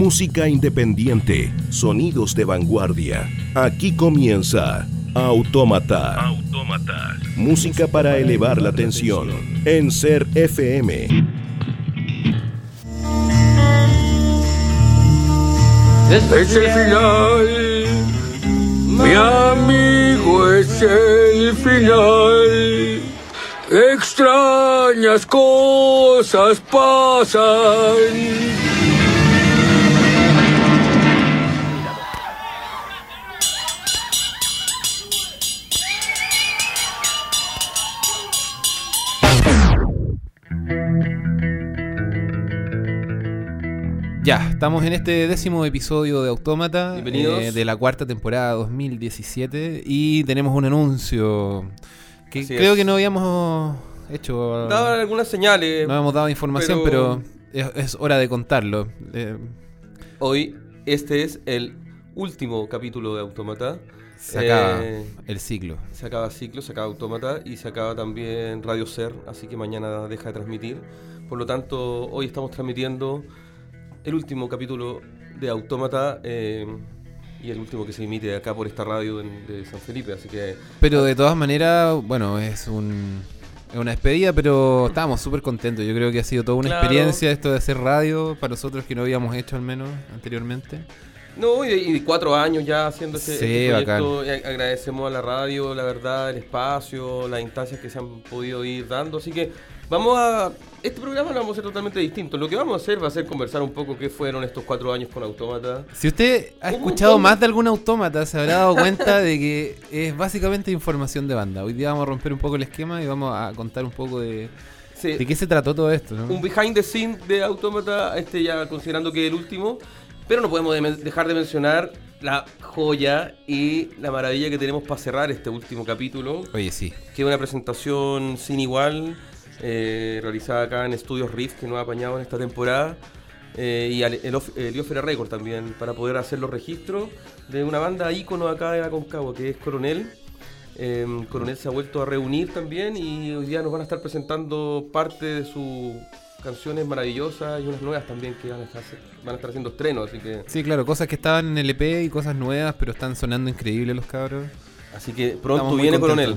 Música independiente, sonidos de vanguardia. Aquí comienza Autómata. Autómata. Música para elevar la tensión. En Ser FM. Es el final. Mi amigo, es el final. Extrañas cosas pasan. Ya, estamos en este 10º episodio de Autómata, de la cuarta temporada 2017, y tenemos un anuncio que creo que no habíamos hecho. Daban algunas señales. No habíamos dado información, pero es hora de contarlo. Hoy, este es el último capítulo de Autómata. Se acaba el ciclo. Se acaba el ciclo, se acaba Autómata y se acaba también Radio Ser, así que mañana deja de transmitir. Por lo tanto, hoy estamos transmitiendo el último capítulo de Autómata y el último que se emite acá por esta radio de San Felipe, así que. Pero de todas maneras, bueno, es una despedida, pero estábamos súper contentos. Yo creo que ha sido toda una experiencia esto de hacer radio para nosotros que no habíamos hecho al menos anteriormente. No, y 4 años ya haciendo este proyecto. Agradecemos a la radio, la verdad, el espacio, las instancias que se han podido ir dando, así que vamos a. Este programa lo vamos a hacer totalmente distinto. Lo que vamos a hacer va a ser conversar un poco qué fueron estos 4 años con Autómata. Si usted ha escuchado más de algún Autómata, se habrá dado cuenta de que es básicamente información de banda. Hoy día vamos a romper un poco el esquema y vamos a contar un poco de qué se trató todo esto, ¿no? Un behind the scene de Autómata, ya considerando que es el último. Pero no podemos dejar de mencionar la joya y la maravilla que tenemos para cerrar este último capítulo. Oye, sí. Que es una presentación sin igual, realizada acá en Estudios Rift, que nos ha apañado en esta temporada. Y el Offera Record también, para poder hacer los registros de una banda ícono acá de Aconcagua, que es Coronel. Coronel se ha vuelto a reunir también y hoy día nos van a estar presentando parte de su canciones maravillosas y unas nuevas también que van a estar haciendo estrenos, así que. Sí, claro, cosas que estaban en el EP y cosas nuevas, pero están sonando increíbles los cabros. Así que pronto viene Coronel.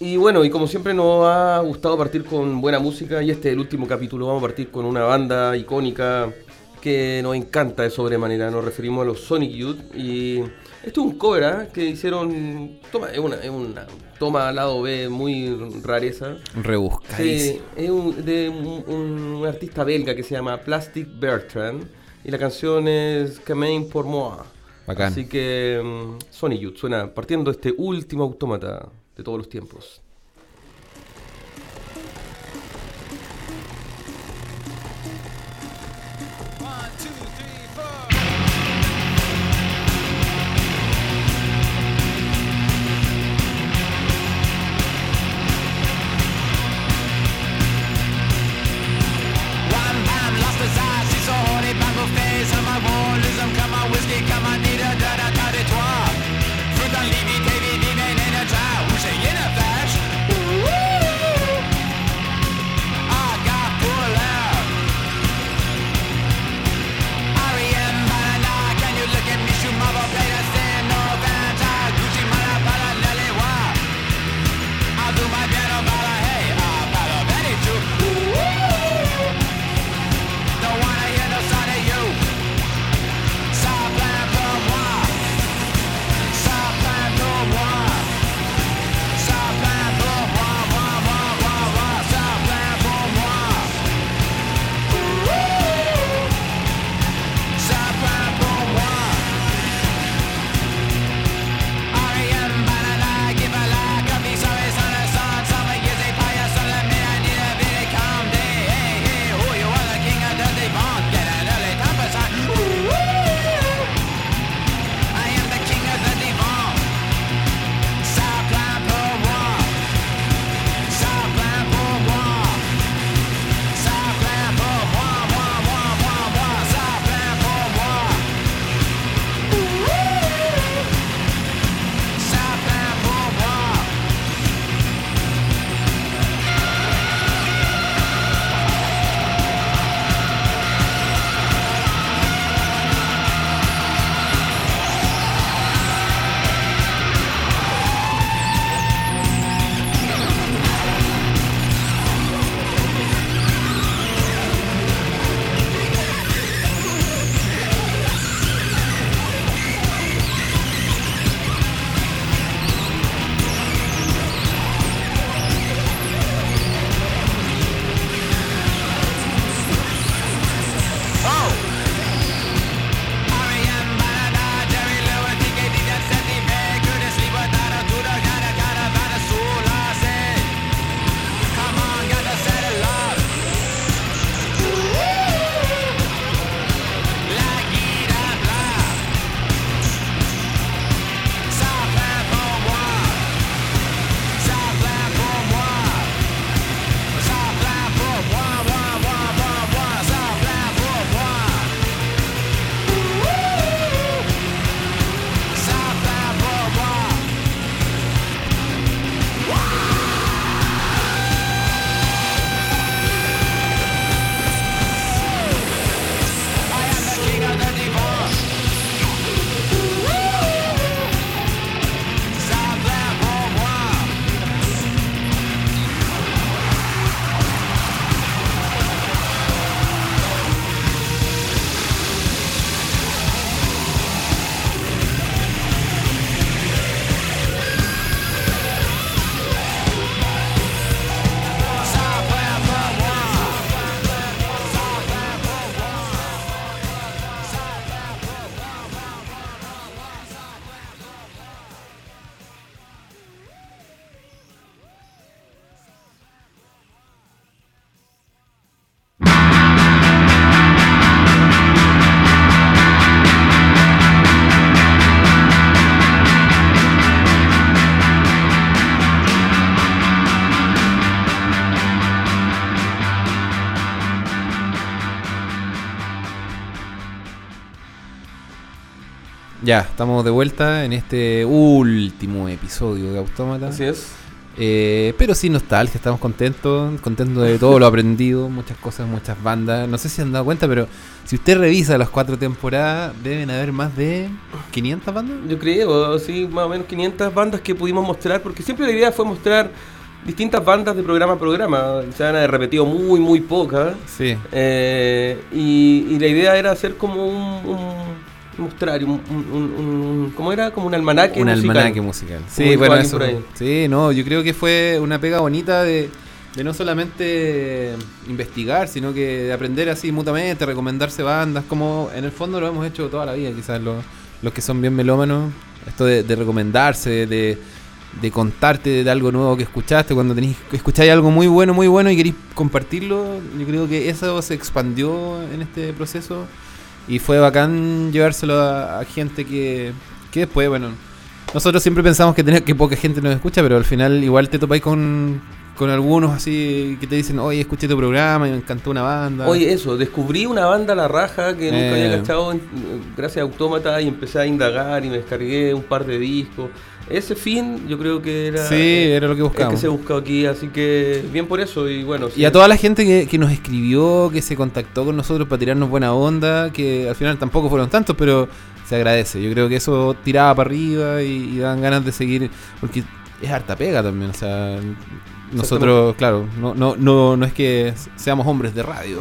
Y bueno, y como siempre nos ha gustado partir con buena música y este es el último capítulo, vamos a partir con una banda icónica que nos encanta de sobremanera, nos referimos a los Sonic Youth y esto es un cover que hicieron, es una toma al lado B muy rareza. Rebuscadísimo. Es un artista belga que se llama Plastic Bertrand y la canción es Camain pour moi. Bacán. Así que Sonic Youth suena partiendo este último Autómata de todos los tiempos. Ya, estamos de vuelta en este último episodio de Autómata. Así es. Pero sí, nostalgia, estamos contentos, contentos de todo lo aprendido, muchas cosas, muchas bandas. No sé si han dado cuenta, pero si usted revisa las 4 temporadas, deben haber más de 500 bandas. Yo creo, sí, más o menos 500 bandas que pudimos mostrar, porque siempre la idea fue mostrar distintas bandas de programa a programa. Se han repetido muy pocas. Sí. Y la idea era hacer como un ¿cómo era? Como un almanaque musical. Un almanaque musical. Sí, bueno, eso. Sí, no, yo creo que fue una pega bonita de no solamente investigar, sino que de aprender así mutuamente, recomendarse bandas, como en el fondo lo hemos hecho toda la vida, quizás los que son bien melómanos. Esto de recomendarse, de contarte de algo nuevo que escuchaste, cuando escucháis algo muy bueno y querís compartirlo. Yo creo que eso se expandió en este proceso y fue bacán llevárselo a gente que después, bueno, nosotros siempre pensamos que poca gente nos escucha, pero al final igual te topáis con algunos así que te dicen, oye, escuché tu programa y me encantó una banda. Oye, eso, descubrí una banda a la raja que nunca había cachado gracias a Autómata, y empecé a indagar y me descargué un par de discos. Ese fin yo creo que era, sí, era lo que buscábamos, que se buscó aquí, así que bien por eso. Y bueno, sí. Y a toda la gente que nos escribió, que se contactó con nosotros para tirarnos buena onda, que al final tampoco fueron tantos, pero se agradece. Yo creo que eso tiraba para arriba y dan ganas de seguir, porque es harta pega también, o sea, nosotros, claro, no es que seamos hombres de radio.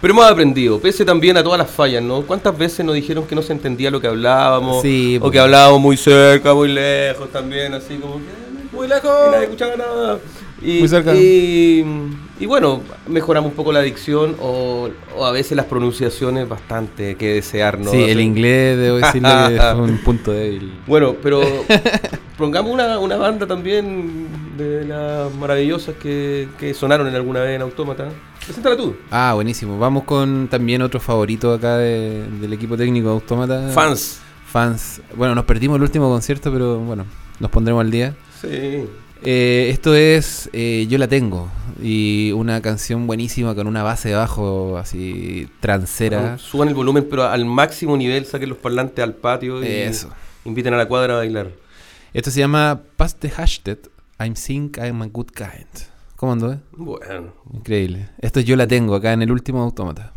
Pero hemos aprendido, pese también a todas las fallas, ¿no? ¿Cuántas veces nos dijeron que no se entendía lo que hablábamos? Sí, o que hablábamos muy cerca, muy lejos también, así como que muy lejos, y nadie escuchaba nada. Muy cerca. Y bueno, mejoramos un poco la dicción o a veces las pronunciaciones bastante que desear, ¿no? Sí, el inglés, debo decirle que es un punto débil. Bueno, pero pongamos una banda también de las maravillosas que sonaron alguna vez en Autómata. Preséntala tú. Ah, buenísimo. Vamos con también otro favorito acá del equipo técnico de Autómata. Fans. Bueno, nos perdimos el último concierto, pero bueno, nos pondremos al día. Sí. Esto es Yo la tengo, y una canción buenísima con una base de bajo así transera. Suban el volumen pero al máximo nivel, saquen los parlantes al patio y eso. Inviten a la cuadra a bailar. Esto se llama Pass the Hashtag I think I'm a good guy. ¿Cómo ando? Bueno, increíble. Esto es Yo la tengo acá en el último Autómata.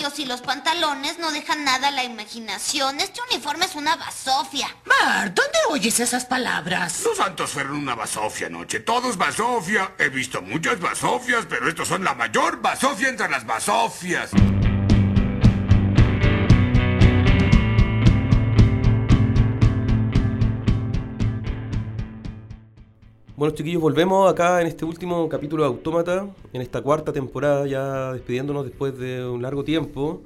bolsillos y los pantalones no dejan nada a la imaginación. Este uniforme es una basofia. Mar, ¿dónde oyes esas palabras? Los santos fueron una basofia anoche. Todos basofia. He visto muchas basofias, pero estos son la mayor basofia entre las basofias. Bueno, chiquillos, volvemos acá en este último capítulo de Autómata, en esta cuarta temporada, ya despidiéndonos después de un largo tiempo,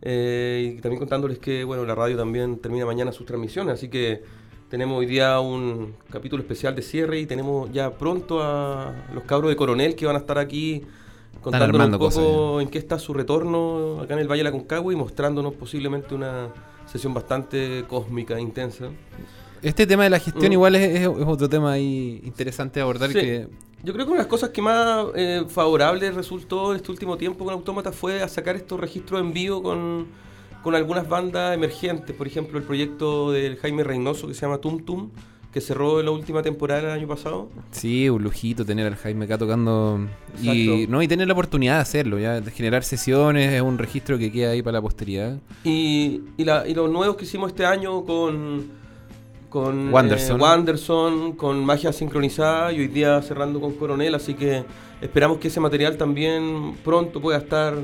y también contándoles que, bueno, la radio también termina mañana sus transmisiones, así que tenemos hoy día un capítulo especial de cierre y tenemos ya pronto a los cabros de Coronel que van a estar aquí contándonos un poco en qué está su retorno acá en el Valle de la Aconcagua y mostrándonos posiblemente una sesión bastante cósmica e intensa. Este tema de la gestión igual es otro tema ahí interesante de abordar. Sí. Que... yo creo que una de las cosas que más favorable resultó en este último tiempo con Autómata fue a sacar estos registros en vivo con algunas bandas emergentes. Por ejemplo, el proyecto del Jaime Reynoso que se llama Tum Tum, que cerró la última temporada el año pasado. Sí, un lujito tener al Jaime acá tocando. Exacto. Y tener la oportunidad de hacerlo, ya de generar sesiones, es un registro que queda ahí para la posteridad. Y los nuevos que hicimos este año con Wanderson, con Magia Sincronizada y hoy día cerrando con Coronel, así que esperamos que ese material también pronto pueda estar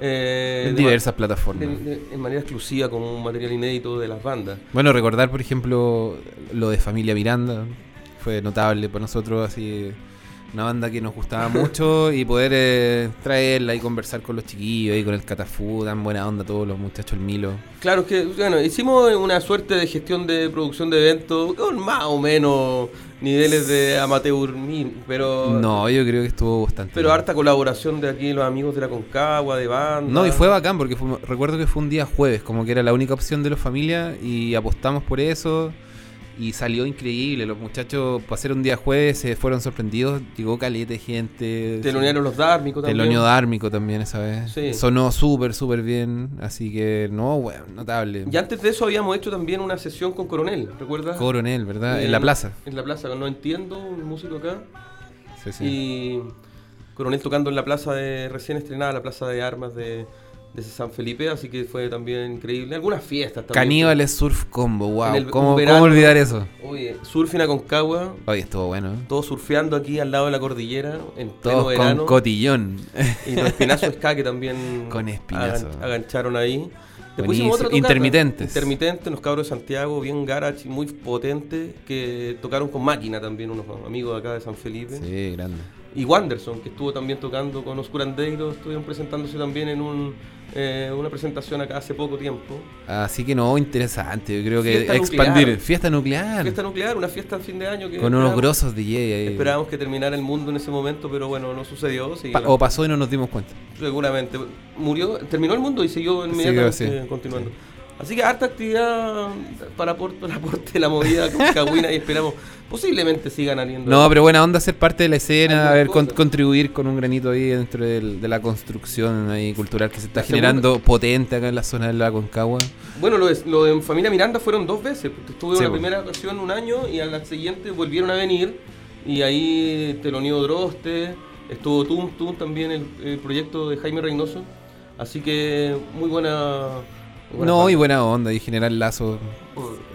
en diversas plataformas en manera exclusiva como un material inédito de las bandas. Bueno, recordar por ejemplo lo de Familia Miranda, fue notable para nosotros, así una banda que nos gustaba mucho y poder traerla y conversar con los chiquillos y con el Catafú, tan buena onda todos los muchachos, el Milo. Claro, es que bueno, hicimos una suerte de gestión de producción de eventos con más o menos niveles de amateur, pero... no, yo creo que estuvo bastante pero bien. Harta colaboración de aquí los amigos de la Aconcagua, de banda. No, y fue bacán porque recuerdo que fue un día jueves, como que era la única opción de los familias y apostamos por eso. Y salió increíble, los muchachos para hacer un día jueves se fueron sorprendidos, llegó caleta de gente. Telonearon los Dármicos también. Teloneó Dármico también esa vez. Sí. Sonó súper bien, así que no, bueno, notable. Y antes de eso habíamos hecho también una sesión con Coronel, ¿recuerdas? Coronel, ¿verdad? En la plaza. En la plaza, no entiendo, un músico acá. Sí. Y Coronel tocando en la plaza recién estrenada, la plaza de armas de San Felipe, así que fue también increíble. Algunas fiestas también. Caníbales, surf combo, wow. ¿Cómo olvidar eso? Oye, surf en Aconcagua. Oye, estuvo bueno. Todos surfeando aquí al lado de la cordillera, en pleno verano. Con cotillón. Y con espinazo ska que también con espinazo. Agancharon ahí. Después hicimos otra tocata. Intermitentes, los cabros de Santiago, bien garage, muy potente, que tocaron con máquina también, unos amigos de acá de San Felipe. Sí, grande. Y Wanderson, que estuvo también tocando con Oscurandeiros, estuvieron presentándose también en una presentación acá hace poco tiempo. Así que no, interesante, yo creo que fiesta expandir. Nuclear. Fiesta nuclear, una fiesta al fin de año. Que con unos grosos DJ ahí. Esperábamos que terminara el mundo en ese momento, pero bueno, no sucedió. O pasó y no nos dimos cuenta. Seguramente. Terminó el mundo y siguió inmediatamente continuando. Sí. Así que harta actividad para aporte de la movida con Cahuina y esperamos posiblemente sigan habiendo. No, pero buena onda ser parte de la escena, a ver, contribuir con un granito ahí dentro de la construcción ahí cultural que se está generando potente acá en la zona de la Aconcagua. Bueno, lo de Familia Miranda fueron 2 veces. Estuve en la primera ocasión un año y a la siguiente volvieron a venir y ahí teloneó Droste, estuvo Tum Tum también el proyecto de Jaime Reynoso. Así que muy buena onda y generar lazos.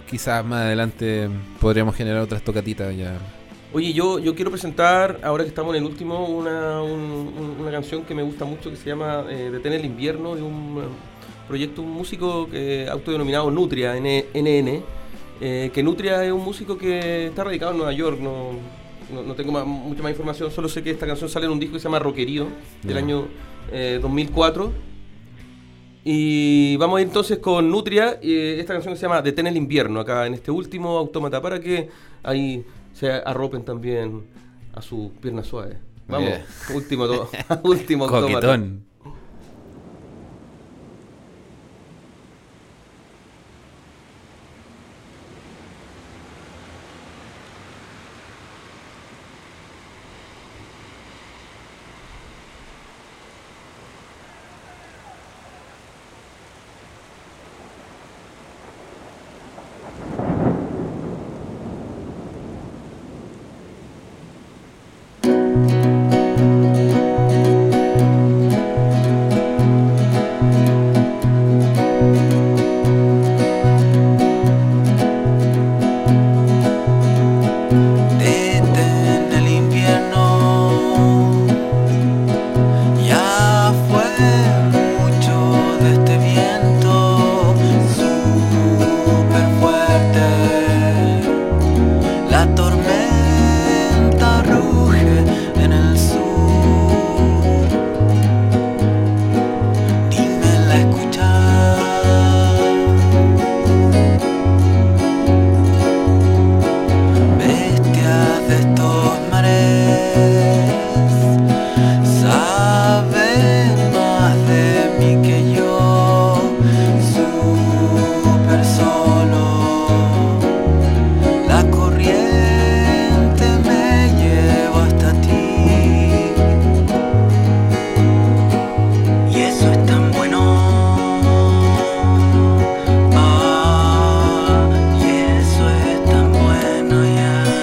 Quizás más adelante podríamos generar otras tocatitas ya. Oye, yo quiero presentar, ahora que estamos en el último, una canción que me gusta mucho que se llama Detén el invierno, de un proyecto, un músico autodenominado Nutria NN, que Nutria es un músico que está radicado en Nueva York, no tengo mucha más información, solo sé que esta canción sale en un disco que se llama Rockerío, del año 2004. Y vamos a ir entonces con Nutria, esta canción que se llama Detén el invierno, acá en este último Autómata, para que ahí se arropen también a su pierna suave. Vamos, yeah. último Autómata. Coquetón. saben más de mí que yo, súper solo. La corriente me lleva hasta ti, y eso es tan bueno. Ah, y eso es tan bueno, ya. Yeah.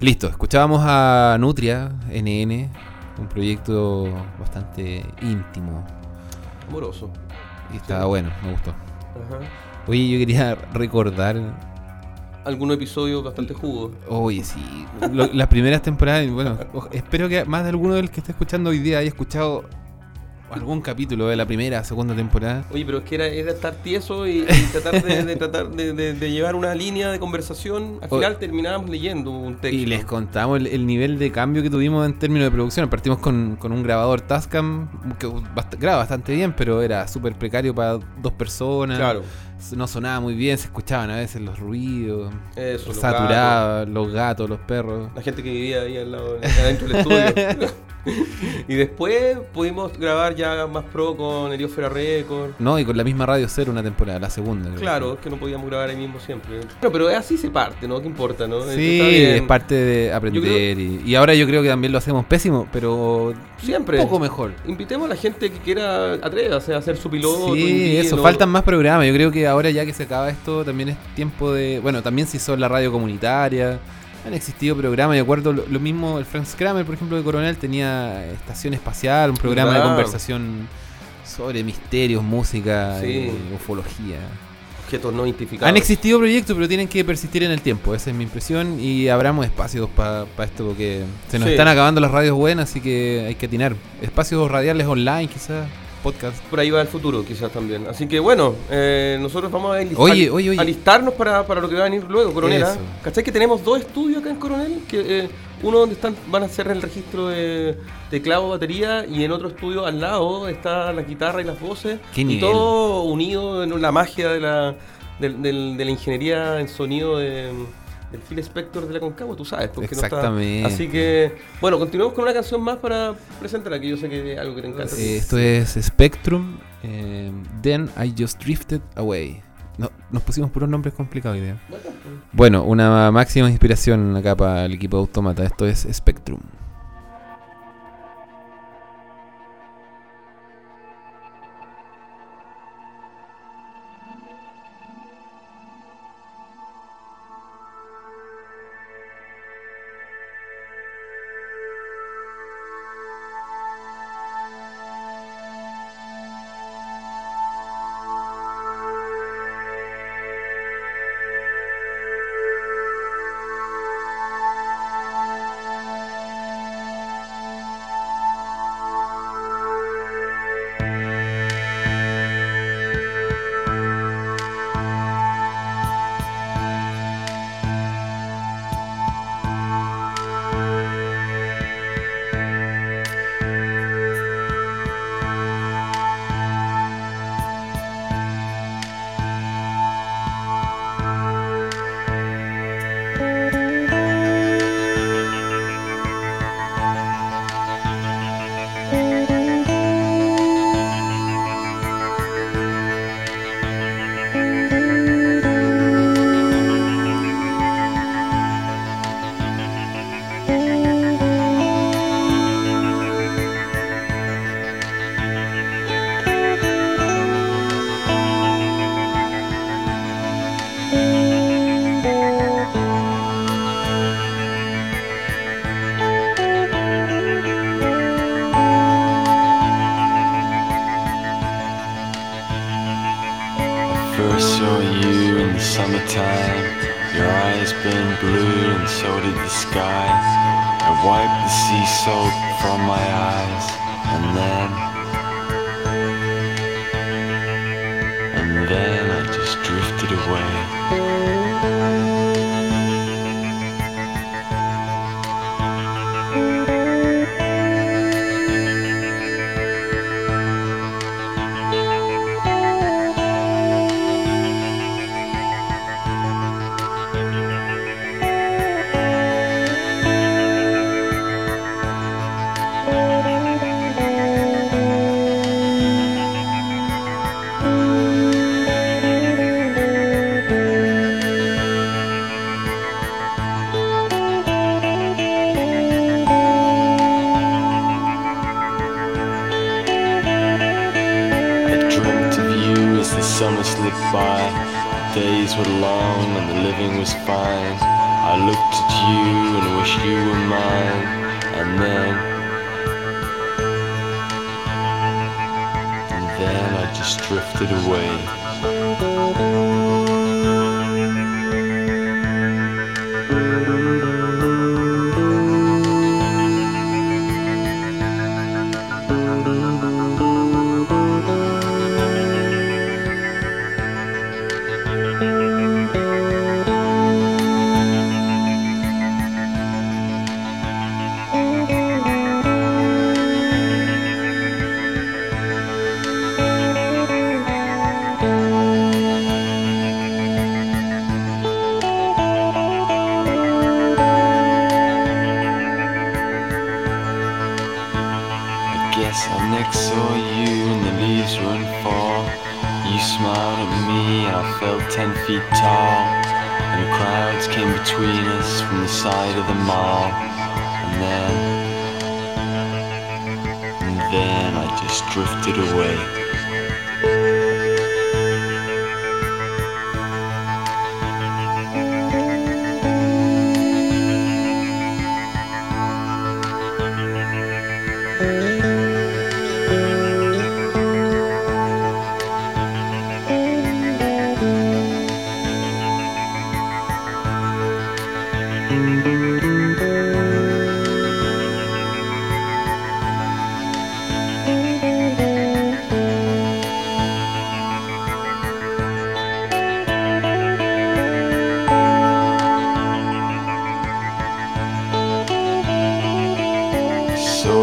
Listo, escuchábamos a Nutria NN, un proyecto bastante íntimo. Amoroso. Y estaba bueno, me gustó. Ajá. Oye, yo quería recordar algunos episodios bastante jugos. Oye, sí. Las primeras temporadas, bueno, espero que más de alguno del que está escuchando hoy día haya escuchado algún capítulo de la primera, segunda temporada. Oye, pero es que era estar tieso y tratar de llevar una línea de conversación. Al final terminábamos leyendo un texto. Y les contamos el nivel de cambio que tuvimos en términos de producción. Partimos con un grabador Tascam, que graba bastante bien, pero era súper precario para dos personas. Claro. No sonaba muy bien, se escuchaban a veces los ruidos. Eso, saturaba, los gatos, los perros. La gente que vivía ahí al lado, adentro del estudio. Y después pudimos grabar ya más pro con el Offera Record. No, y con la misma Radio Cero una temporada, la segunda. Claro, es que no podíamos grabar ahí mismo siempre. Bueno, pero así se parte, ¿no? ¿Qué importa, no? Sí, es parte de aprender. Creo... Y ahora yo creo que también lo hacemos pésimo, pero siempre un poco mejor. Invitemos a la gente que quiera atreverse a hacer su piloto. Sí, eso, faltan más programas. Yo creo que ahora ya que se acaba esto, también es tiempo de... Bueno, también se hizo la radio comunitaria... Han existido programas, de acuerdo, lo mismo el Franz Kramer, por ejemplo, de Coronel, tenía Estación Espacial, un programa de conversación sobre misterios, música, ufología. Objetos no identificados. Han existido proyectos, pero tienen que persistir en el tiempo, esa es mi impresión, y abramos espacios para esto, porque se nos están acabando las radios buenas, así que hay que atinar. Espacios radiales online, quizás. Podcast. Por ahí va el futuro, quizás también. Así que bueno, nosotros vamos a alistarnos para lo que va a venir luego, Coronel. ¿Cachai que tenemos dos estudios acá en Coronel? Que Uno donde están, van a hacer el registro de teclado, batería, y en otro estudio al lado está la guitarra y las voces. Qué nivel. Y todo unido en la magia de la ingeniería en sonido del Phil Spector de la Aconcagua, tú sabes. Porque exactamente. No está... Así que, bueno, continuamos con una canción más para presentarla, que yo sé que es algo que te encanta. Esto es Spectrum, Then I Just Drifted Away. No, nos pusimos puros nombres complicados, idea. Bueno, una máxima inspiración acá para el equipo de Automata. Esto es Spectrum.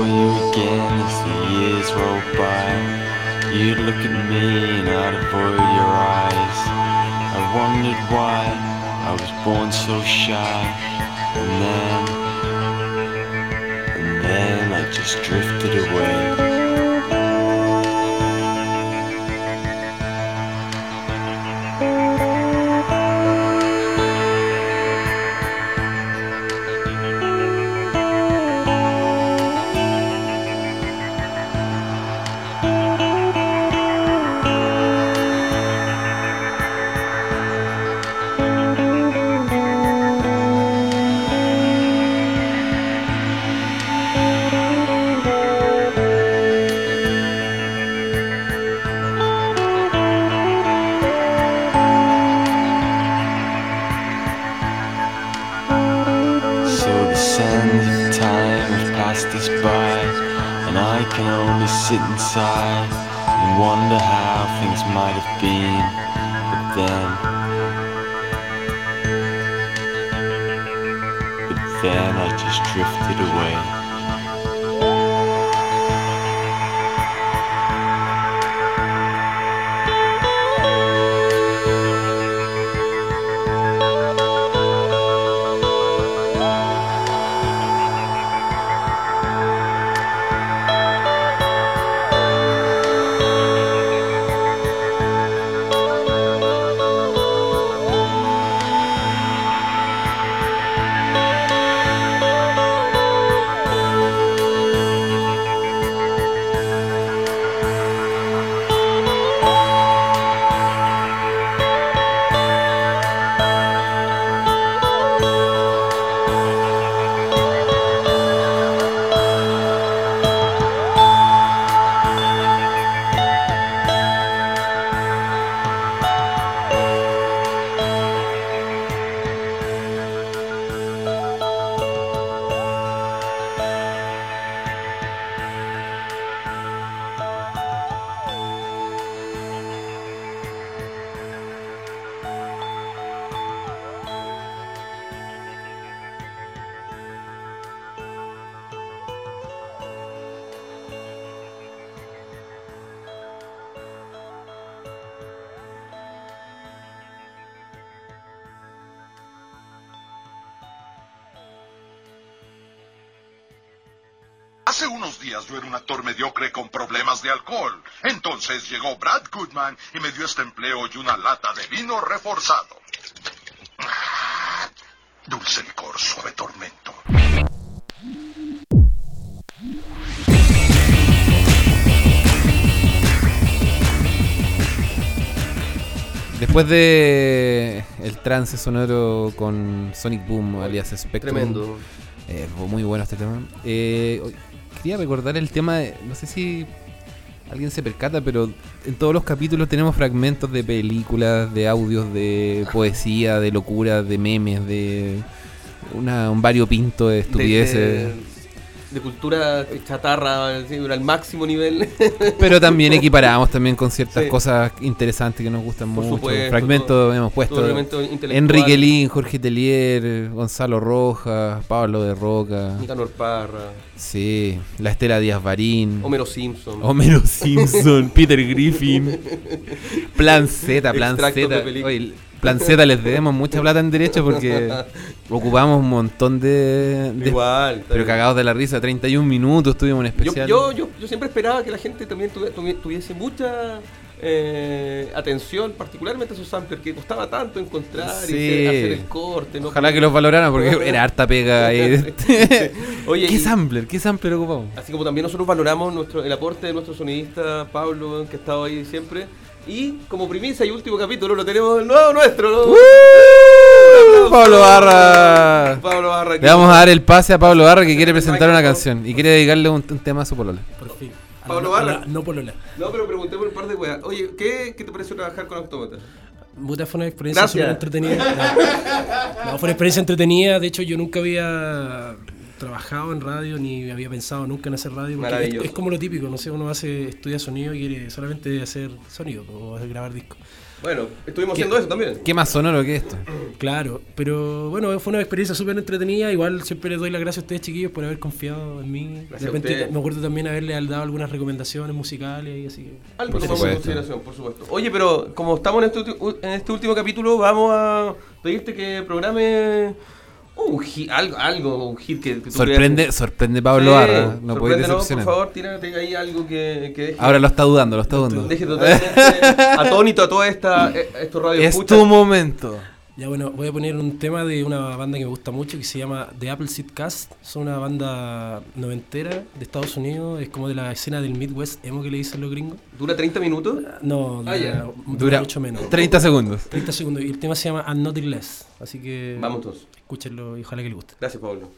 all you can see is roll by. You look at me and I'd avoid your eyes. I wondered why I was born so shy. And then I just drifted away. Sit inside and wonder how things might have been, but then I just drifted away. Hace unos días yo era un actor mediocre con problemas de alcohol. Entonces llegó Brad Goodman y me dio este empleo y una lata de vino reforzado. Dulce licor, suave tormento. Después de el trance sonoro con Sonic Boom, alias Spectrum. Tremendo. Muy bueno este tema. Quería recordar el tema, no sé si alguien se percata, pero en todos los capítulos tenemos fragmentos de películas, de audios, de poesía, de locura, de memes, de un variopinto de estupideces. De cultura chatarra al máximo nivel. Pero también equiparamos también con ciertas cosas interesantes que nos gustan por mucho. Supuesto, fragmentos todo, hemos puesto Enrique Lin, Jorge Telier, Gonzalo Rojas, Pablo de Roca, Nicanor Parra. Sí, la Estela Díaz Barín, Homero Simpson, Peter Griffin, Plan Z. Oye, Plan Z les debemos mucha plata en derecho porque ocupamos un montón de igual, pero bien. Cagados de la risa, 31 minutos tuvimos un especial. Yo siempre esperaba que la gente también tuviese mucha atención, particularmente a sus samplers, que costaba tanto encontrar y hacer el corte. Ojalá que los valoraran porque era harta pega. Oye, ¿Qué sampler ocupamos? Así como también nosotros valoramos el aporte de nuestro sonidista Pablo, que ha estado ahí siempre. Y como primicia y último capítulo lo tenemos el nuevo nuestro, ¿no? Pablo Barra. Le vamos a dar el pase a Pablo Barra, que quiere presentar una canción y quiere dedicarle un tema a su polola. Por fin. Pablo Barra. No polola. No, pero pregunté por un par de weas. Oye, ¿qué te pareció trabajar con Automata? Fue una experiencia súper entretenida. Fue una experiencia entretenida. De hecho, yo nunca había trabajado en radio ni había pensado nunca en hacer radio, porque es como lo típico, no sé, uno hace, estudia sonido y quiere solamente hacer sonido o hacer grabar discos. Bueno, estuvimos haciendo eso también. ¿Qué más sonoro que esto? Claro, pero bueno, fue una experiencia súper entretenida. Igual siempre les doy las gracias a ustedes, chiquillos, por haber confiado en mí. Gracias. De repente me acuerdo también haberle dado algunas recomendaciones musicales y así que... Algo tomamos en consideración, por supuesto. Oye, pero como estamos en este último capítulo, vamos a pedirte que programe un hit que tú sorprende Pablo Barra, no podéis decepcionar. Por favor, tírate ahí algo que deje. Ahora lo está dudando. Deje totalmente atónito a toda estos radios. Es tu momento. Ya bueno, voy a poner un tema de una banda que me gusta mucho, que se llama The Appleseed Cast. Son una banda noventera de Estados Unidos, es como de la escena del Midwest emo que le dicen los gringos. ¿Dura 30 minutos? No, dura mucho menos. 30 segundos. 30 segundos, y el tema se llama And Nothing Less, así que... Vamos todos. Escúchenlo y ojalá que les guste. Gracias, Pablo.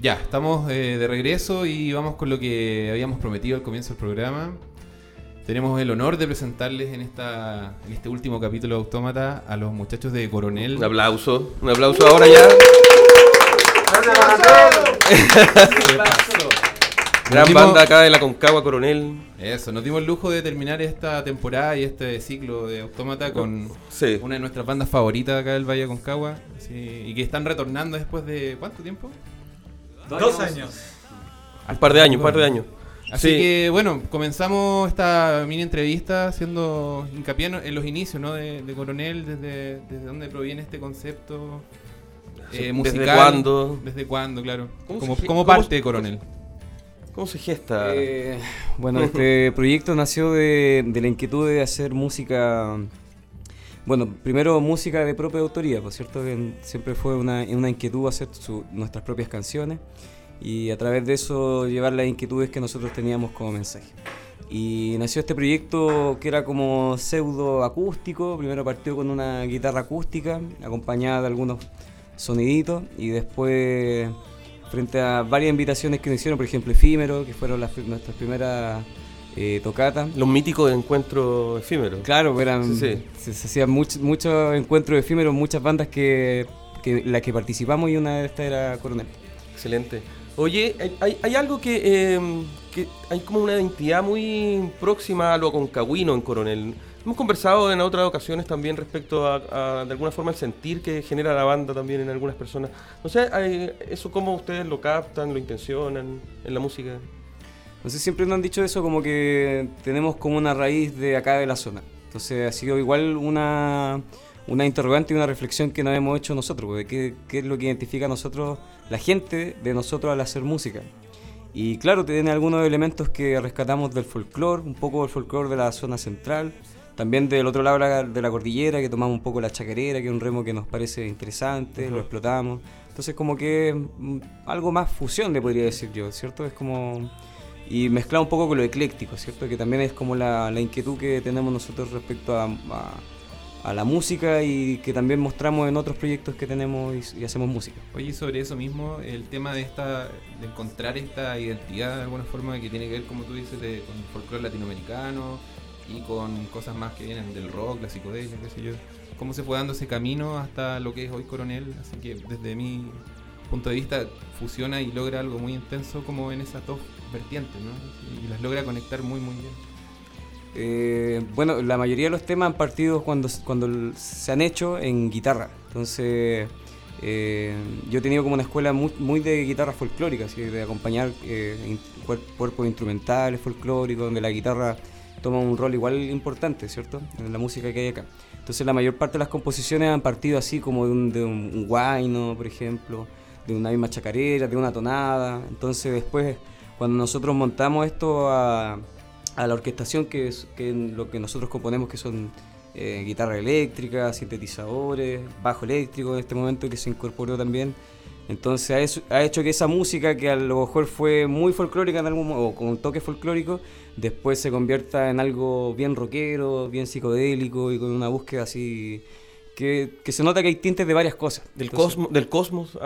Ya, estamos de regreso y vamos con lo que habíamos prometido al comienzo del programa. Tenemos el honor de presentarles en este último capítulo de Autómata a los muchachos de Coronel. Un aplauso ahora ya. Gran banda acá de la Aconcagua, Coronel. Eso, nos dimos el lujo de terminar esta temporada y este ciclo de Autómata con una de nuestras bandas favoritas acá del Valle de Aconcagua. Sí, y que están retornando después de... ¿cuánto tiempo? 2 años. Un par de años. Así que, bueno, comenzamos esta mini entrevista haciendo hincapié en los inicios, ¿no? de Coronel, desde dónde proviene este concepto musical. ¿Desde cuándo, claro? ¿Cómo parte de Coronel? ¿Cómo se gesta? Bueno, este proyecto nació de la inquietud de hacer música... Bueno, primero música de propia autoría, por cierto, que siempre fue una inquietud hacer nuestras propias canciones y a través de eso llevar las inquietudes que nosotros teníamos como mensaje. Y nació este proyecto que era como pseudo acústico, primero partió con una guitarra acústica acompañada de algunos soniditos y después frente a varias invitaciones que nos hicieron, por ejemplo Efímero, que fueron nuestras primeras... tocata. Los míticos encuentros efímeros. Claro, eran Se hacían muchos encuentros efímeros, muchas bandas que las que participamos y una de estas era Coronel. Excelente. Oye, hay algo que hay como una identidad muy próxima a lo aconcagüino en Coronel. Hemos conversado en otras ocasiones también respecto a de alguna forma el sentir que genera la banda también en algunas personas. No sé, eso cómo ustedes lo captan, lo intencionan en la música. Entonces siempre nos han dicho eso, como que tenemos como una raíz de acá de la zona. Entonces ha sido igual una interrogante y una reflexión que nos hemos hecho nosotros, de qué es lo que identifica a nosotros, la gente de nosotros al hacer música. Y claro, tiene algunos elementos que rescatamos del folclore, un poco del folclore de la zona central, también del otro lado de la cordillera, que tomamos un poco la chacarera, que es un remo que nos parece interesante, Lo explotamos. Entonces como que algo más fusión, le podría decir yo, ¿cierto? Es como... Y mezclado un poco con lo ecléctico, ¿cierto? Que también es como la inquietud que tenemos nosotros respecto a la música y que también mostramos en otros proyectos que tenemos y hacemos música. Oye, sobre eso mismo, el tema de encontrar esta identidad de alguna forma que tiene que ver, como tú dices, con el folclore latinoamericano y con cosas más que vienen del rock, la psicodelia, qué sé yo. ¿Cómo se fue dando ese camino hasta lo que es hoy Coronel? Así que desde mi punto de vista fusiona y logra algo muy intenso como en esas dos vertientes, ¿no? Y las logra conectar muy muy bien. Bueno, la mayoría de los temas han partido cuando se han hecho en guitarra. Entonces yo he tenido como una escuela muy, muy de guitarra folclórica, así de acompañar cuerpos instrumentales folclóricos, donde la guitarra toma un rol igual importante, ¿cierto? En la música que hay acá. Entonces la mayor parte de las composiciones han partido así como de un huayno, por ejemplo, de una misma chacarera, de una tonada. Entonces después, cuando nosotros montamos esto a la orquestación, que lo que nosotros componemos, que son guitarra eléctrica, sintetizadores, bajo eléctrico en este momento que se incorporó también. Entonces ha hecho que esa música, que a lo mejor fue muy folclórica en algún momento, o con un toque folclórico, después se convierta en algo bien rockero, bien psicodélico y con una búsqueda así... Que se nota que hay tintes de varias cosas. Del cosmos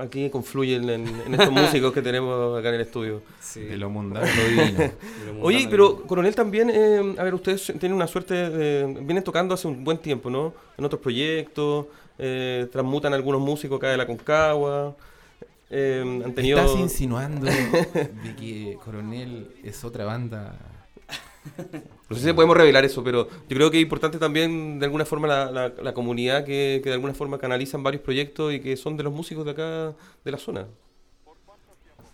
aquí confluyen en estos músicos que tenemos acá en el estudio. Sí. De lo mundano divino. Oye, pero Coronel también, a ver, ustedes tienen una suerte, vienen tocando hace un buen tiempo, ¿no? En otros proyectos, transmutan algunos músicos acá de la Aconcagua. Han tenido... ¿Estás insinuando de que Coronel es otra banda? No sé si podemos revelar eso, pero yo creo que es importante también de alguna forma la comunidad que de alguna forma canalizan varios proyectos y que son de los músicos de acá de la zona.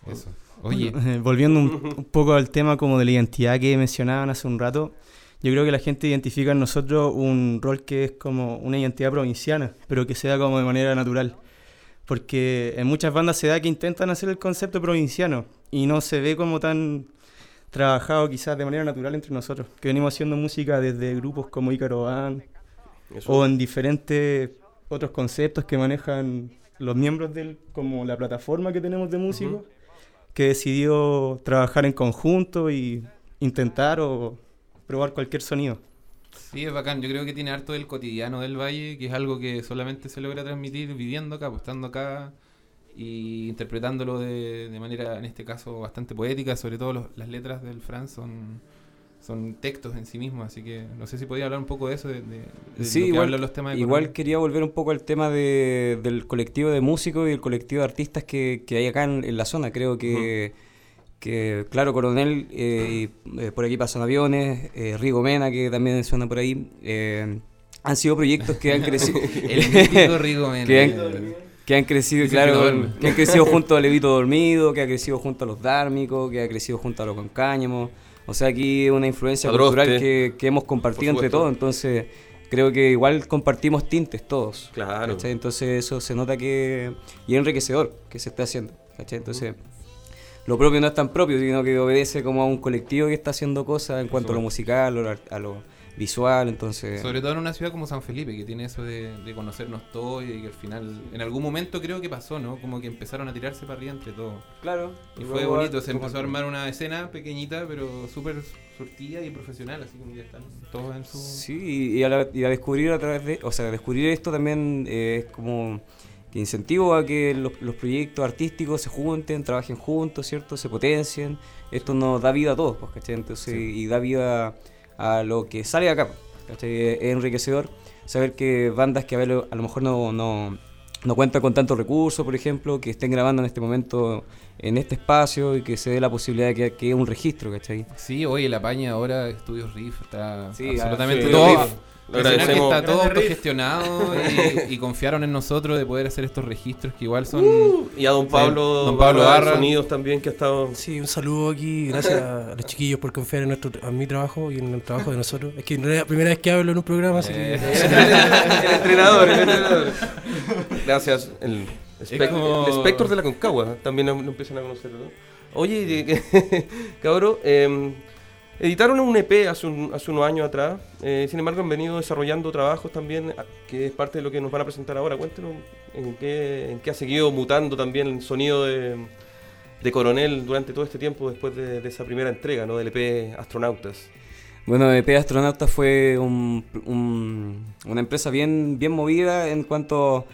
Eso. Oye, volviendo un poco al tema como de la identidad que mencionaban hace un rato, yo creo que la gente identifica en nosotros un rol que es como una identidad provinciana, pero que se da como de manera natural, porque en muchas bandas se da que intentan hacer el concepto provinciano y no se ve como tan... trabajado quizás de manera natural entre nosotros, que venimos haciendo música desde grupos como Ícaro Band o en diferentes otros conceptos que manejan los miembros como la plataforma que tenemos de músicos, que decidió trabajar en conjunto y intentar o probar cualquier sonido. Sí, es bacán. Yo creo que tiene harto del cotidiano del valle, que es algo que solamente se logra transmitir viviendo acá, apostando acá. y interpretándolo de manera, en este caso, bastante poética. Sobre todo las letras del Fran son textos en sí mismos, así que no sé si podía hablar un poco de eso, de sí, lo que igual, hablan los temas de igual Coronel. Quería volver un poco al tema del colectivo de músicos y el colectivo de artistas que hay acá en la zona. Creo que, que claro, Coronel, y Por aquí pasan aviones, Rigo Mena, que también suena por ahí, han sido proyectos que han crecido. El mítico Rigo Mena. Que han crecido, claro, que han crecido junto a Levito Dormido, que ha crecido junto a los Dármicos, que ha crecido junto a los Aconcagua. O sea, aquí una influencia cultural que hemos compartido entre todos. Entonces, creo que igual compartimos tintes todos. Claro. ¿Cachai? Entonces, eso se nota que... Y enriquecedor que se está haciendo. ¿Cachai? Entonces, lo propio no es tan propio, sino que obedece como a un colectivo que está haciendo cosas en cuanto a lo musical, a lo visual, entonces... Sobre todo en una ciudad como San Felipe, que tiene eso de conocernos todos y que al final... En algún momento creo que pasó, ¿no? Como que empezaron a tirarse para arriba entre todos. Claro. Y fue bonito, se empezó a armar una escena pequeñita, pero súper surtida y profesional, así como ya están todos en su... Sí, y a descubrir a través de... O sea, descubrir esto también es como... Que incentivo a que los proyectos artísticos se junten, trabajen juntos, ¿cierto? Se potencien. Esto nos da vida a todos, pues, ¿cachai? Entonces, sí. Y da vida... a lo que sale de acá, ¿cachai? Es enriquecedor saber que bandas que a lo mejor no cuentan con tantos recursos, por ejemplo, que estén grabando en este momento en este espacio y que se dé la posibilidad de que haya un registro, ¿cachai? Sí, hoy la paña ahora Estudios Rift está absolutamente todo. Está todo autogestionado y confiaron en nosotros de poder hacer estos registros que igual son... y a don Pablo Barra. Sonidos también que ha estado... Sí, un saludo aquí. Gracias a los chiquillos por confiar en mi trabajo y en el trabajo de nosotros. Es que no es la primera vez que hablo en un programa. Así que... El entrenador. Gracias. El Spectrum de la Aconcagua también lo empiezan a conocer, ¿no? Oye, cabrón... Editaron un EP hace unos años atrás, sin embargo han venido desarrollando trabajos también, que es parte de lo que nos van a presentar ahora. Cuéntenos en qué ha seguido mutando también el sonido de Coronel durante todo este tiempo después de esa primera entrega, ¿no? Del EP Astronautas. Bueno, EP Astronautas fue una empresa bien movida en cuanto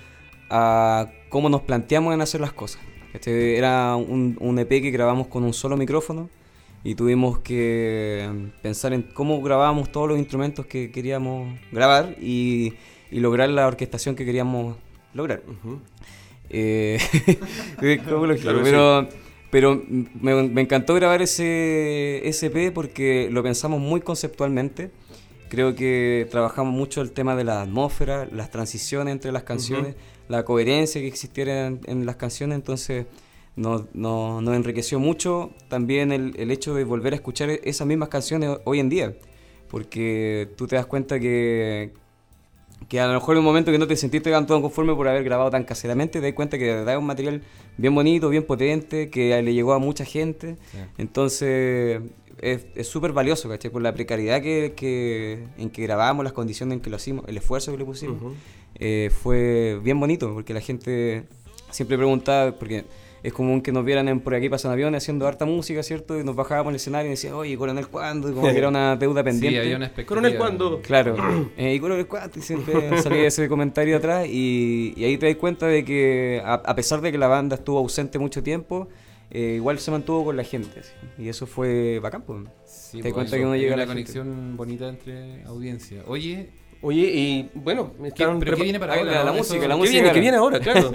a cómo nos planteamos en hacer las cosas. Este era un EP que grabamos con un solo micrófono. Y tuvimos que pensar en cómo grabábamos todos los instrumentos que queríamos grabar y lograr la orquestación que queríamos lograr. ¿Cómo lo quiero? Claro, pero me encantó grabar ese EP porque lo pensamos muy conceptualmente. Creo que trabajamos mucho el tema de la atmósfera, las transiciones entre las canciones, la coherencia que existiera en las canciones. Entonces... Nos enriqueció mucho también el hecho de volver a escuchar esas mismas canciones hoy en día, porque tú te das cuenta que a lo mejor en un momento que no te sentiste tan conforme por haber grabado tan caseramente, te das cuenta que de verdad es un material bien bonito, bien potente, que le llegó a mucha gente. Entonces es súper valioso, ¿cachai? Por la precariedad en que grabábamos, las condiciones en que lo hicimos, el esfuerzo que le pusimos. Fue bien bonito, porque la gente siempre preguntaba, porque es común que nos vieran en Por aquí pasan aviones haciendo harta música, ¿cierto? Y nos bajábamos al escenario y decían, oye, Coronel, ¿cuándo? Y como que era una deuda pendiente. Sí, había una expectativa. Coronel, ¿cuándo? Claro. Y Coronel, ¿cuándo? Y siempre salía ese comentario atrás. Y ahí te das cuenta de que, a pesar de que la banda estuvo ausente mucho tiempo, igual se mantuvo con la gente. ¿Sí? Y eso fue bacán, pues. Sí, te das cuenta que uno llega a la conexión gente. Bonita entre audiencia. Oye, y bueno... ¿Pero qué viene para ahora? La música. ¿Qué viene ahora? Claro.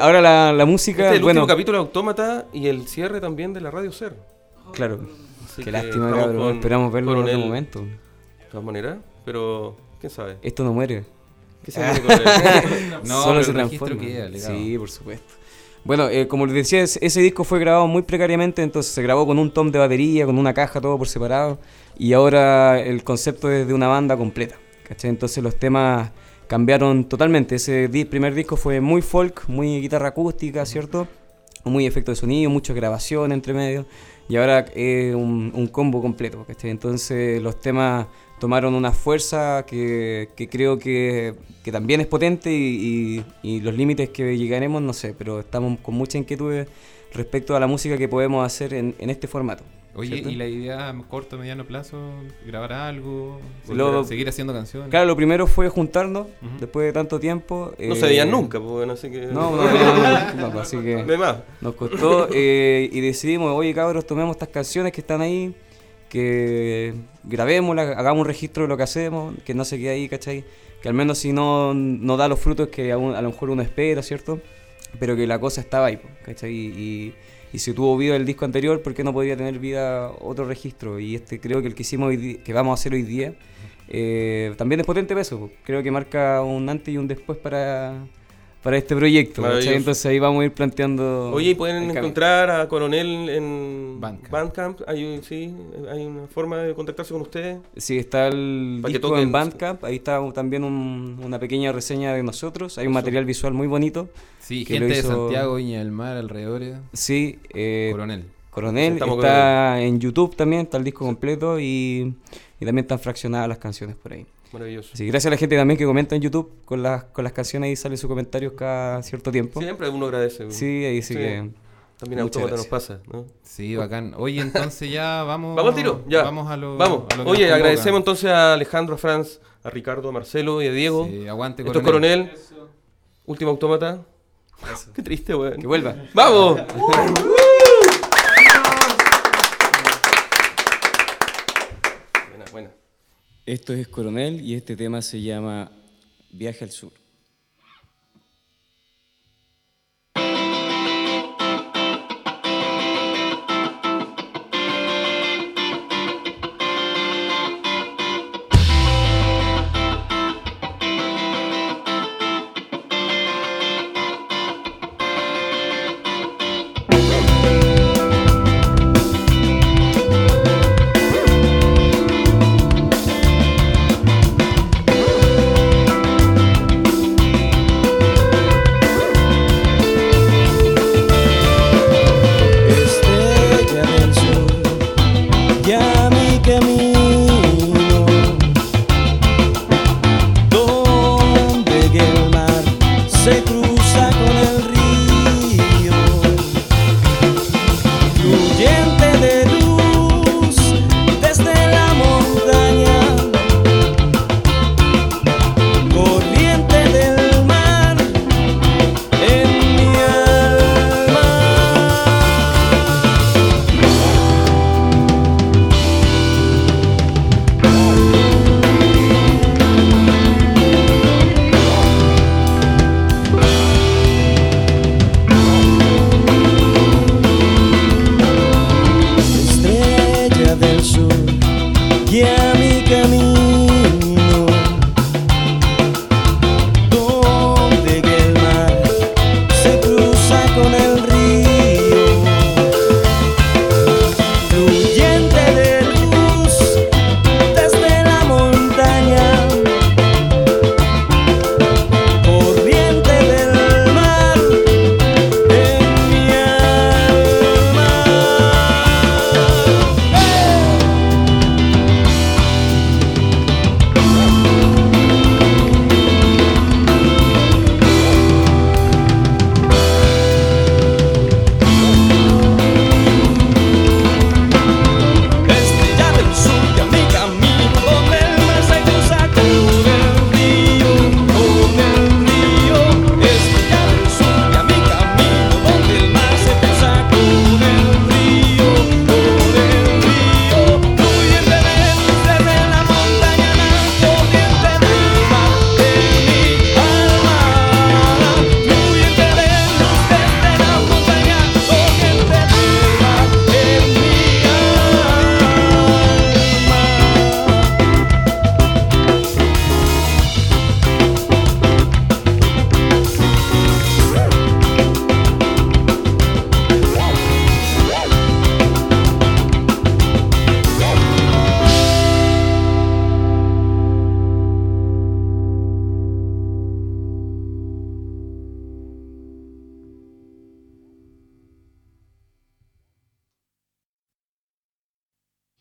Ahora la música... Este es el último capítulo de Autómata y el cierre también de la Radio Cero. Claro. Así qué lástima, cabrón. Esperamos verlo en otro momento. De todas maneras, pero... ¿Quién sabe? Esto no muere. ¿Qué se muere con él? No, solo se transforma. Sí, por supuesto. Bueno, como les decía, ese disco fue grabado muy precariamente, entonces se grabó con un tom de batería, con una caja, todo por separado. Y ahora el concepto es de una banda completa. ¿Cachai? Entonces los temas cambiaron totalmente. Ese primer disco fue muy folk, muy guitarra acústica, ¿cierto? Muy efecto de sonido, mucha grabación entre medio. Y ahora es un combo completo, ¿cachai? Entonces los temas tomaron una fuerza que creo que también es potente y los límites que llegaremos, no sé. Pero estamos con mucha inquietud respecto a la música que podemos hacer en este formato. Oye, ¿cierto? ¿Y la idea a corto, mediano plazo? ¿Grabar algo? ¿Seguir haciendo canciones? Claro, lo primero fue juntarnos, después de tanto tiempo. No se veían nunca, pues, bueno, así que... No, así que... De más. Nos costó y decidimos, oye cabros, tomemos estas canciones que están ahí, que grabémoslas, hagamos un registro de lo que hacemos, que no se quede ahí, ¿cachai? Que al menos si no da los frutos que a lo mejor uno espera, ¿cierto? Pero que la cosa estaba ahí, ¿cachai? Y si tuvo vida el disco anterior, ¿por qué no podría tener vida otro registro? Y este creo que el que hicimos que vamos a hacer hoy día, también es potente peso. Creo que marca un antes y un después para este proyecto. Entonces ahí vamos a ir planteando. Oye, ¿y pueden encontrar a Coronel en Bandcamp? ¿Hay una forma de contactarse con ustedes? Sí, está el disco en Bandcamp. Ahí está también una pequeña reseña de nosotros. Hay un material visual muy bonito. Sí, gente de Santiago, Viña del Mar, alrededores. Sí. Coronel. Está en YouTube también, está el disco completo y también están fraccionadas las canciones por ahí. Maravilloso. Sí, gracias a la gente también que comenta en YouTube con las canciones, ahí salen sus comentarios cada cierto tiempo. Siempre uno agradece. Güey. Sí, ahí sí que... También Automata nos pasa, ¿no? Sí, bacán. Oye, entonces ya vamos... Vamos al tiro, ya. Vamos. A lo que oye, agradecemos entonces a Alejandro, a Franz, a Ricardo, a Marcelo y a Diego. Sí, aguante, Coronel. Esto es Coronel. Eso. Último Automata. Eso. Qué triste, güey. Que vuelva. ¡Vamos! Buena. Esto es Coronel y este tema se llama Viaje al Sur.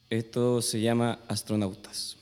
Esto se llama Astronautas.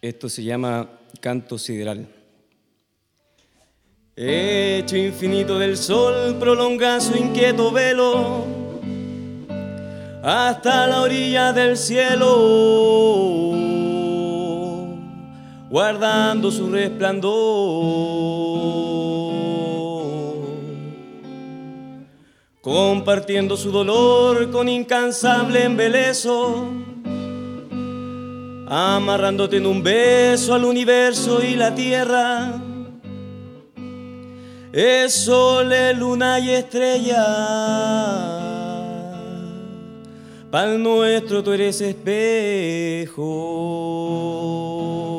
Esto se llama Canto Sideral. Hecho infinito del sol, prolonga su inquieto velo hasta la orilla del cielo, guardando su resplandor, compartiendo su dolor con incansable embeleso, amarrándote en un beso al universo y la tierra. Es sol, luna y estrella, pa'l nuestro tú eres espejo.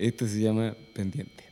Este se llama Pendiente.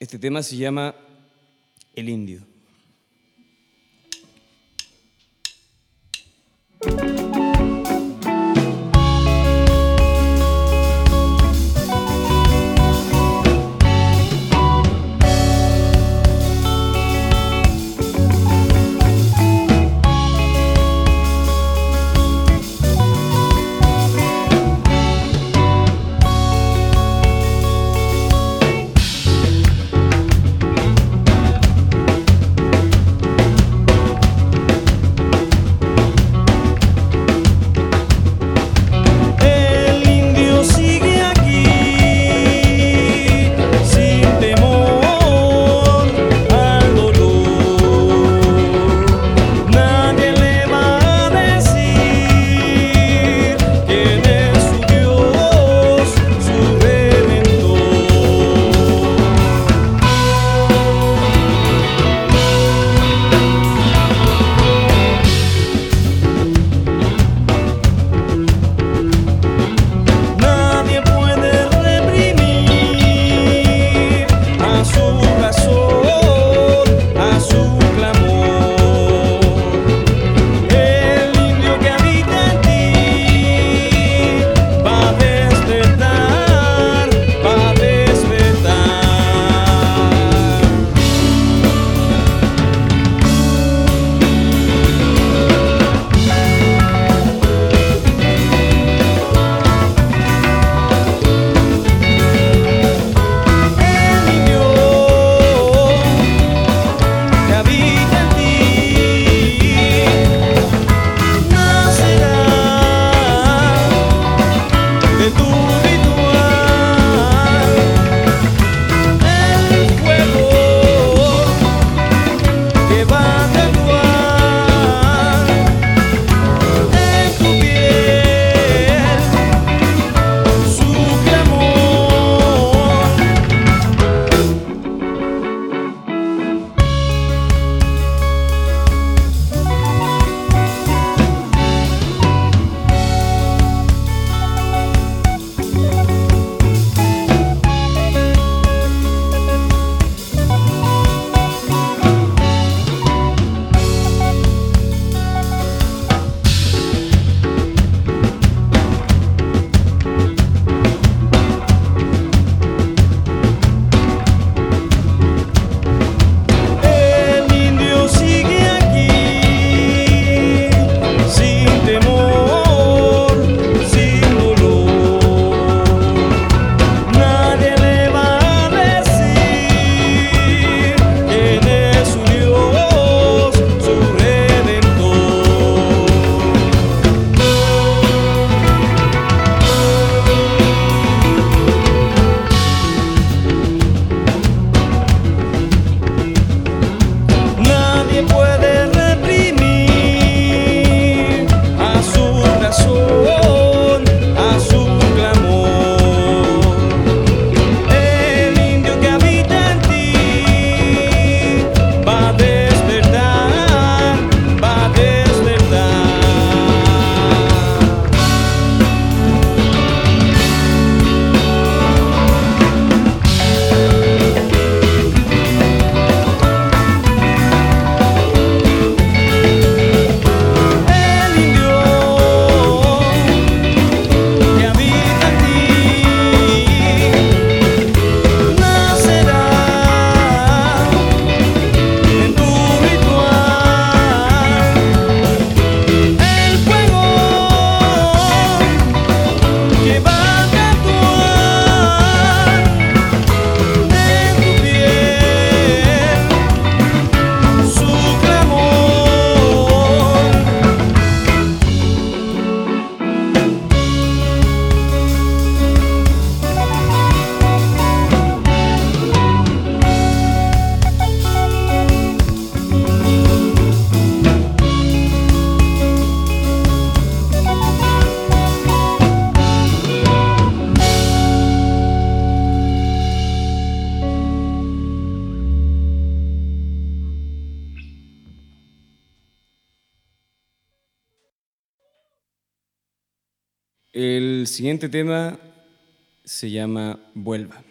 Este tema se llama El Indio. El siguiente tema se llama Vuelva.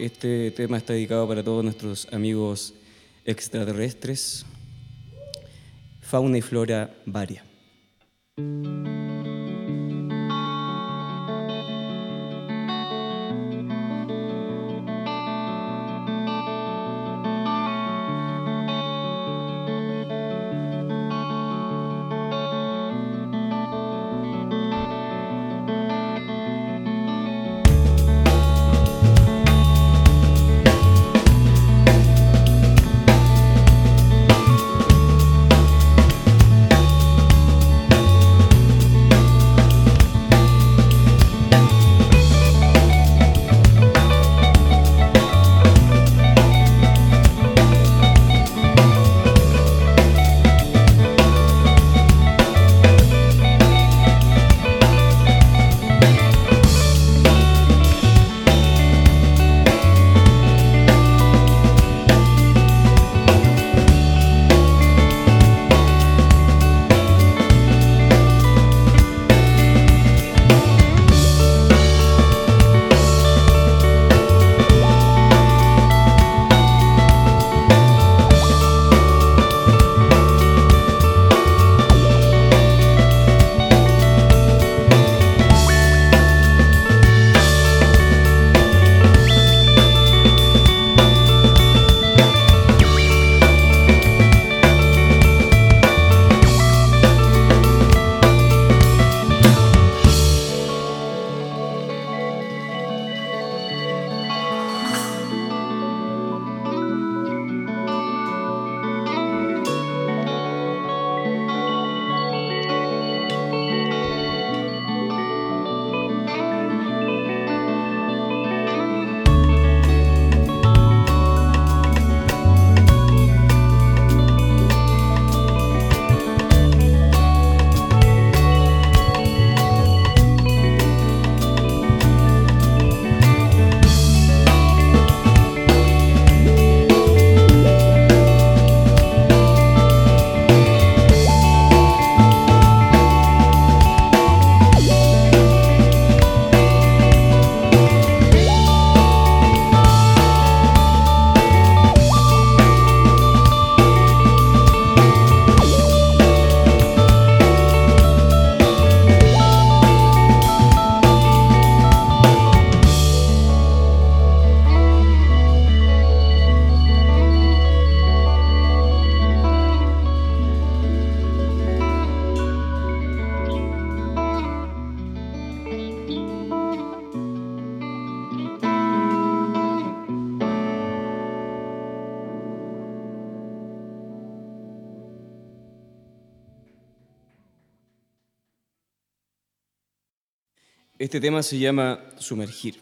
Este tema está dedicado para todos nuestros amigos extraterrestres, fauna y flora varia. Este tema se llama Sumergir.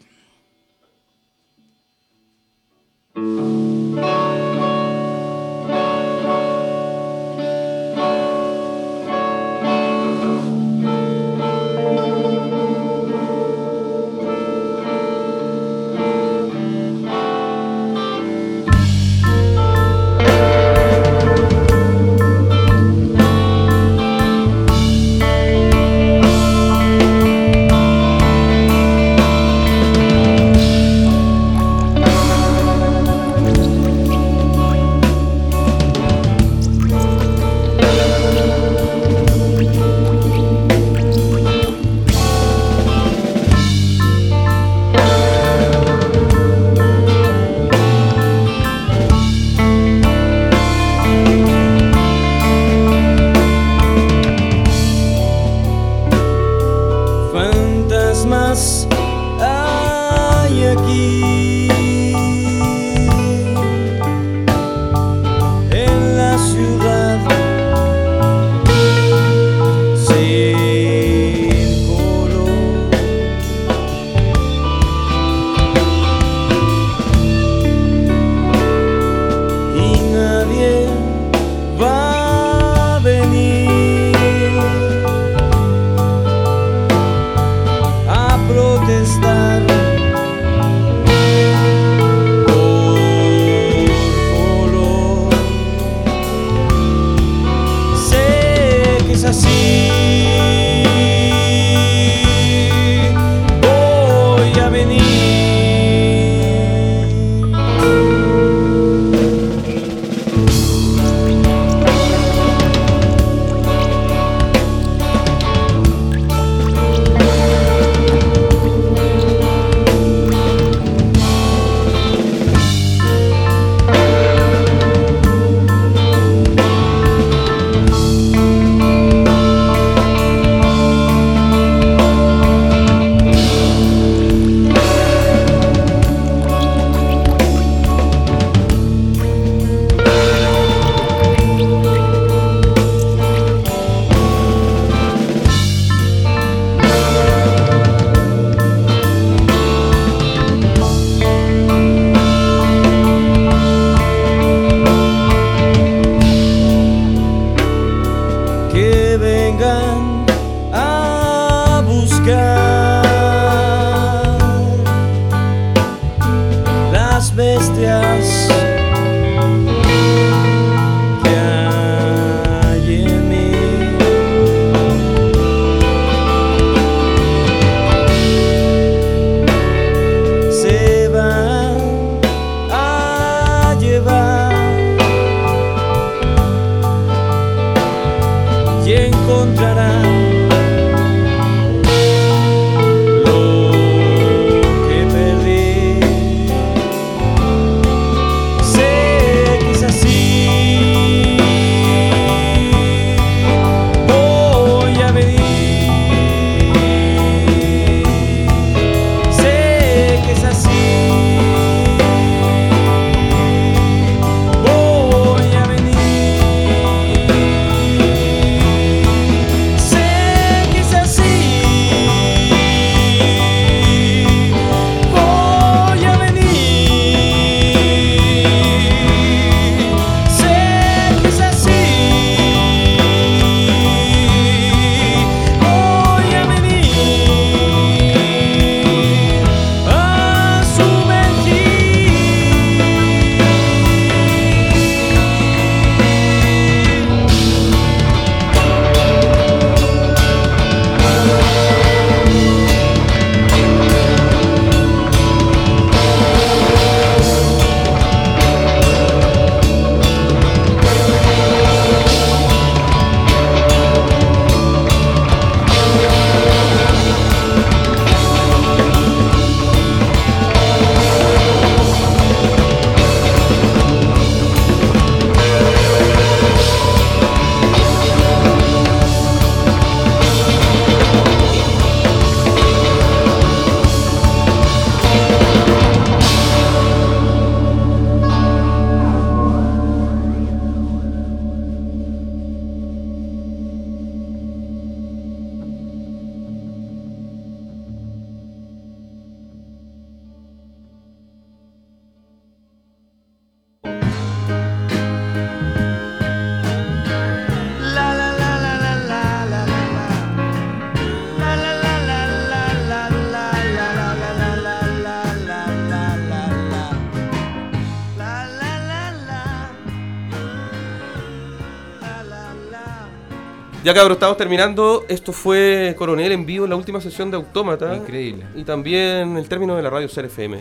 Ya, cabrón, estamos terminando. Esto fue Coronel en vivo en la última sesión de Autómata. Increíble. Y también el término de la radio Ser FM.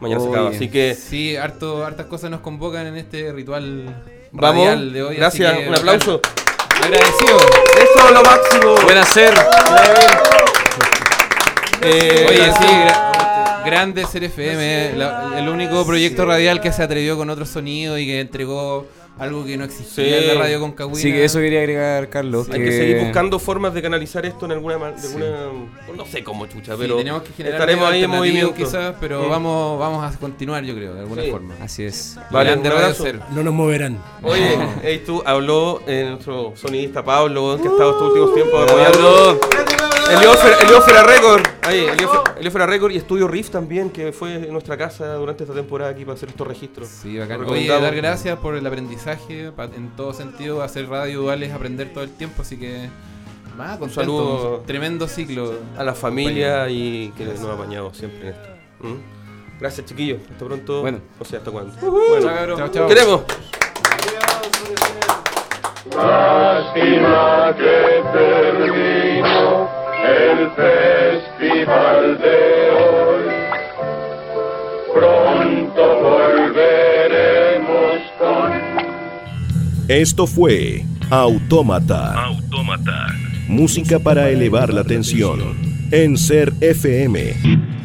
Mañana se acaba, así que... Sí, hartas cosas nos convocan en este ritual radial de hoy. Gracias, así que, un aplauso. Agradecido. Eso es lo máximo. Buenas Ser. Oye, sí, grande Ser FM. El único proyecto radial que se atrevió con otro sonido y que entregó... algo que no existía en la radio con Cagüina. Sí, que eso quería agregar, Carlos. Sí. Hay que seguir buscando formas de canalizar esto en alguna manera. No sé cómo, chucha, pero tenemos que generar estaremos ahí en movimiento. Quizás, pero vamos a continuar, yo creo, de alguna forma. Así es. Vale, un abrazo. No nos moverán. Oye, hey, tú habló nuestro sonidista Pablo, que ha estado estos últimos tiempos apoyando. El Offera Record. Ahí, el Offera Record y Estudios Rift también, que fue nuestra casa durante esta temporada aquí para hacer estos registros. Sí, bacán. Oye, dar gracias por el aprendizaje. En todo sentido, hacer radio dual es aprender todo el tiempo, así que un saludo, tremendo ciclo a la familia y que nos ha apañado siempre en esto. Gracias, chiquillos, hasta pronto. Bueno, o sea, hasta cuándo. Bueno, chao. Queremos. Lástima que terminó el festival de hoy. Pronto volveremos con. Esto fue Autómata. Música para elevar la tensión. En Ser FM.